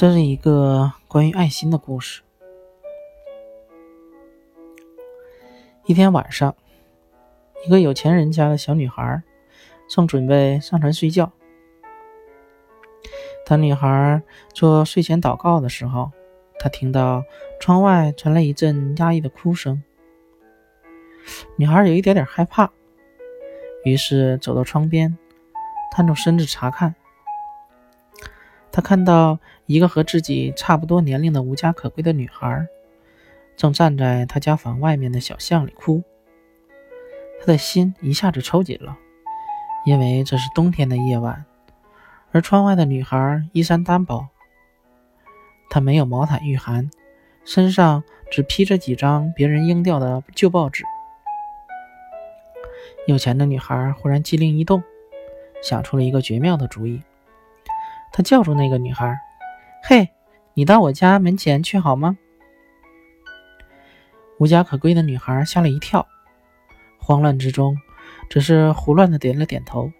这是一个关于爱心的故事。一天晚上，一个有钱人家的小女孩正准备上床睡觉。当女孩做睡前祷告的时候，她听到窗外传来一阵压抑的哭声。女孩有一点点害怕，于是走到窗边，探出身子查看。她看到一个和自己差不多年龄的无家可归的女孩，正站在她家房外面的小巷里哭。她的心一下子抽紧了，因为这是冬天的夜晚，而窗外的女孩衣衫单薄，她没有毛毯御寒，身上只披着几张别人扔掉的旧报纸。有钱的女孩忽然机灵一动，想出了一个绝妙的主意。她叫住那个女孩：“嘿，你到我家门前去好吗？”无家可归的女孩吓了一跳，慌乱之中只是胡乱的点了点头。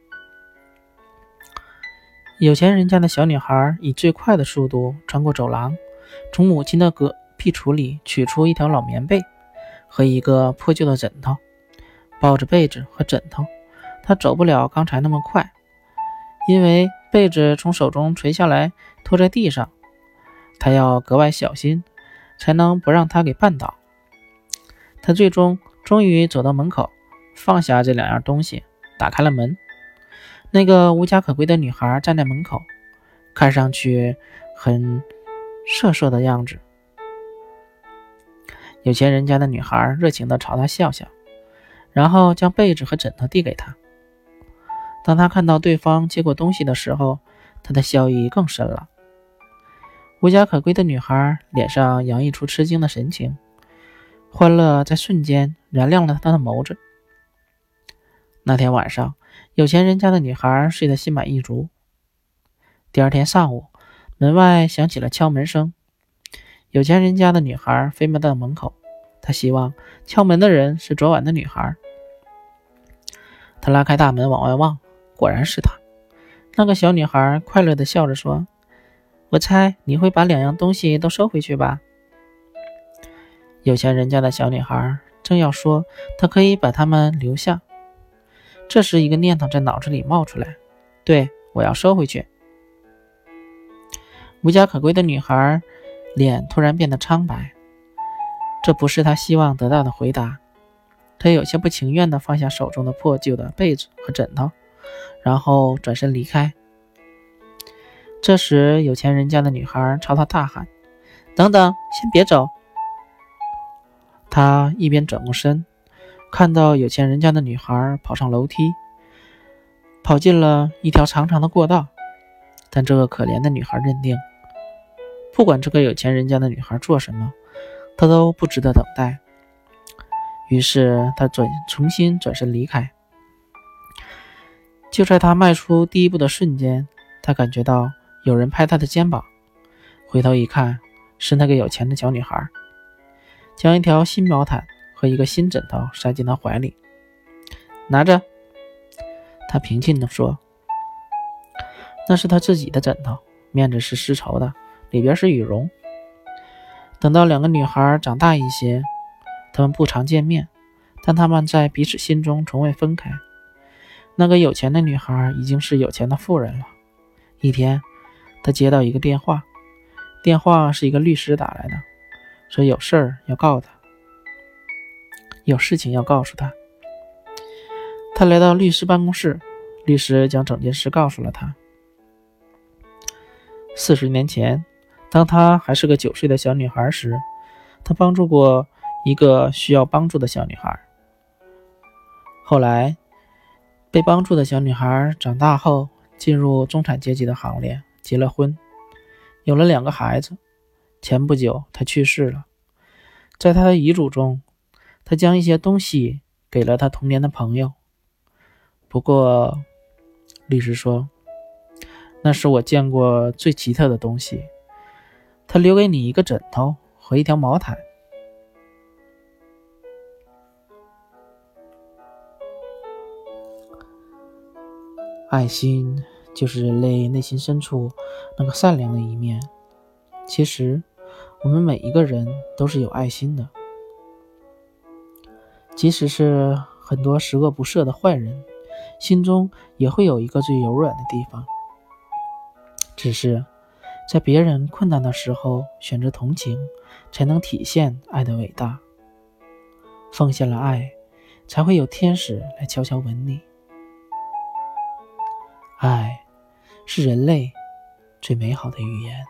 有钱人家的小女孩以最快的速度穿过走廊，从母亲的隔壁橱里取出一条老棉被和一个破旧的枕头，抱着被子和枕头，她走不了刚才那么快，因为被子从手中垂下来拖在地上，她要格外小心，才能不让她给绊倒。她终于走到门口，放下这两样东西，打开了门。那个无家可归的女孩站在门口，看上去很瑟瑟的样子。有钱人家的女孩热情地朝她笑笑，然后将被子和枕头递给她。当她看到对方接过东西的时候，她的笑意更深了。无家可归的女孩脸上洋溢出吃惊的神情，欢乐在瞬间燃亮了她的眸子。那天晚上，有钱人家的女孩睡得心满意足。第二天上午，门外响起了敲门声。有钱人家的女孩飞奔到门口，她希望敲门的人是昨晚的女孩。她拉开大门往外望，果然是她。那个小女孩快乐地笑着说：“我猜你会把两样东西都收回去吧？”有钱人家的小女孩正要说她可以把它们留下，这时一个念头在脑子里冒出来：“对，我要收回去。”无家可归的女孩脸突然变得苍白，这不是她希望得到的回答。她有些不情愿地放下手中的破旧的被子和枕头，然后转身离开。这时有钱人家的女孩朝她大喊：“等等，先别走！”她一边转过身，看到有钱人家的女孩跑上楼梯，跑进了一条长长的过道。但这个可怜的女孩认定，不管这个有钱人家的女孩做什么，她都不值得等待。于是她重新转身离开。就在她迈出第一步的瞬间，她感觉到有人拍她的肩膀，回头一看，是那个有钱的小女孩将一条新毛毯和一个新枕头塞进他怀里。“拿着。”他平静地说，那是他自己的枕头，面子是丝绸的，里边是羽绒。等到两个女孩长大一些，他们不常见面，但他们在彼此心中从未分开。那个有钱的女孩已经是有钱的妇人了。一天，他接到一个电话是一个律师打来的，说有事情要告诉他。他来到律师办公室，律师将整件事告诉了他。40年前，当她还是个9岁的小女孩时，她帮助过一个需要帮助的小女孩。后来，被帮助的小女孩长大后进入中产阶级的行列，结了婚，有了2个孩子。前不久，她去世了。在她的遗嘱中，他将一些东西给了他童年的朋友。不过，律师说，那是我见过最奇特的东西。他留给你一个枕头和一条毛毯。爱心就是人类内心深处那个善良的一面，其实我们每一个人都是有爱心的，即使是很多十恶不赦的坏人，心中也会有一个最柔软的地方，只是在别人困难的时候选择同情，才能体现爱的伟大。奉献了爱，才会有天使来悄悄吻你。爱是人类最美好的语言。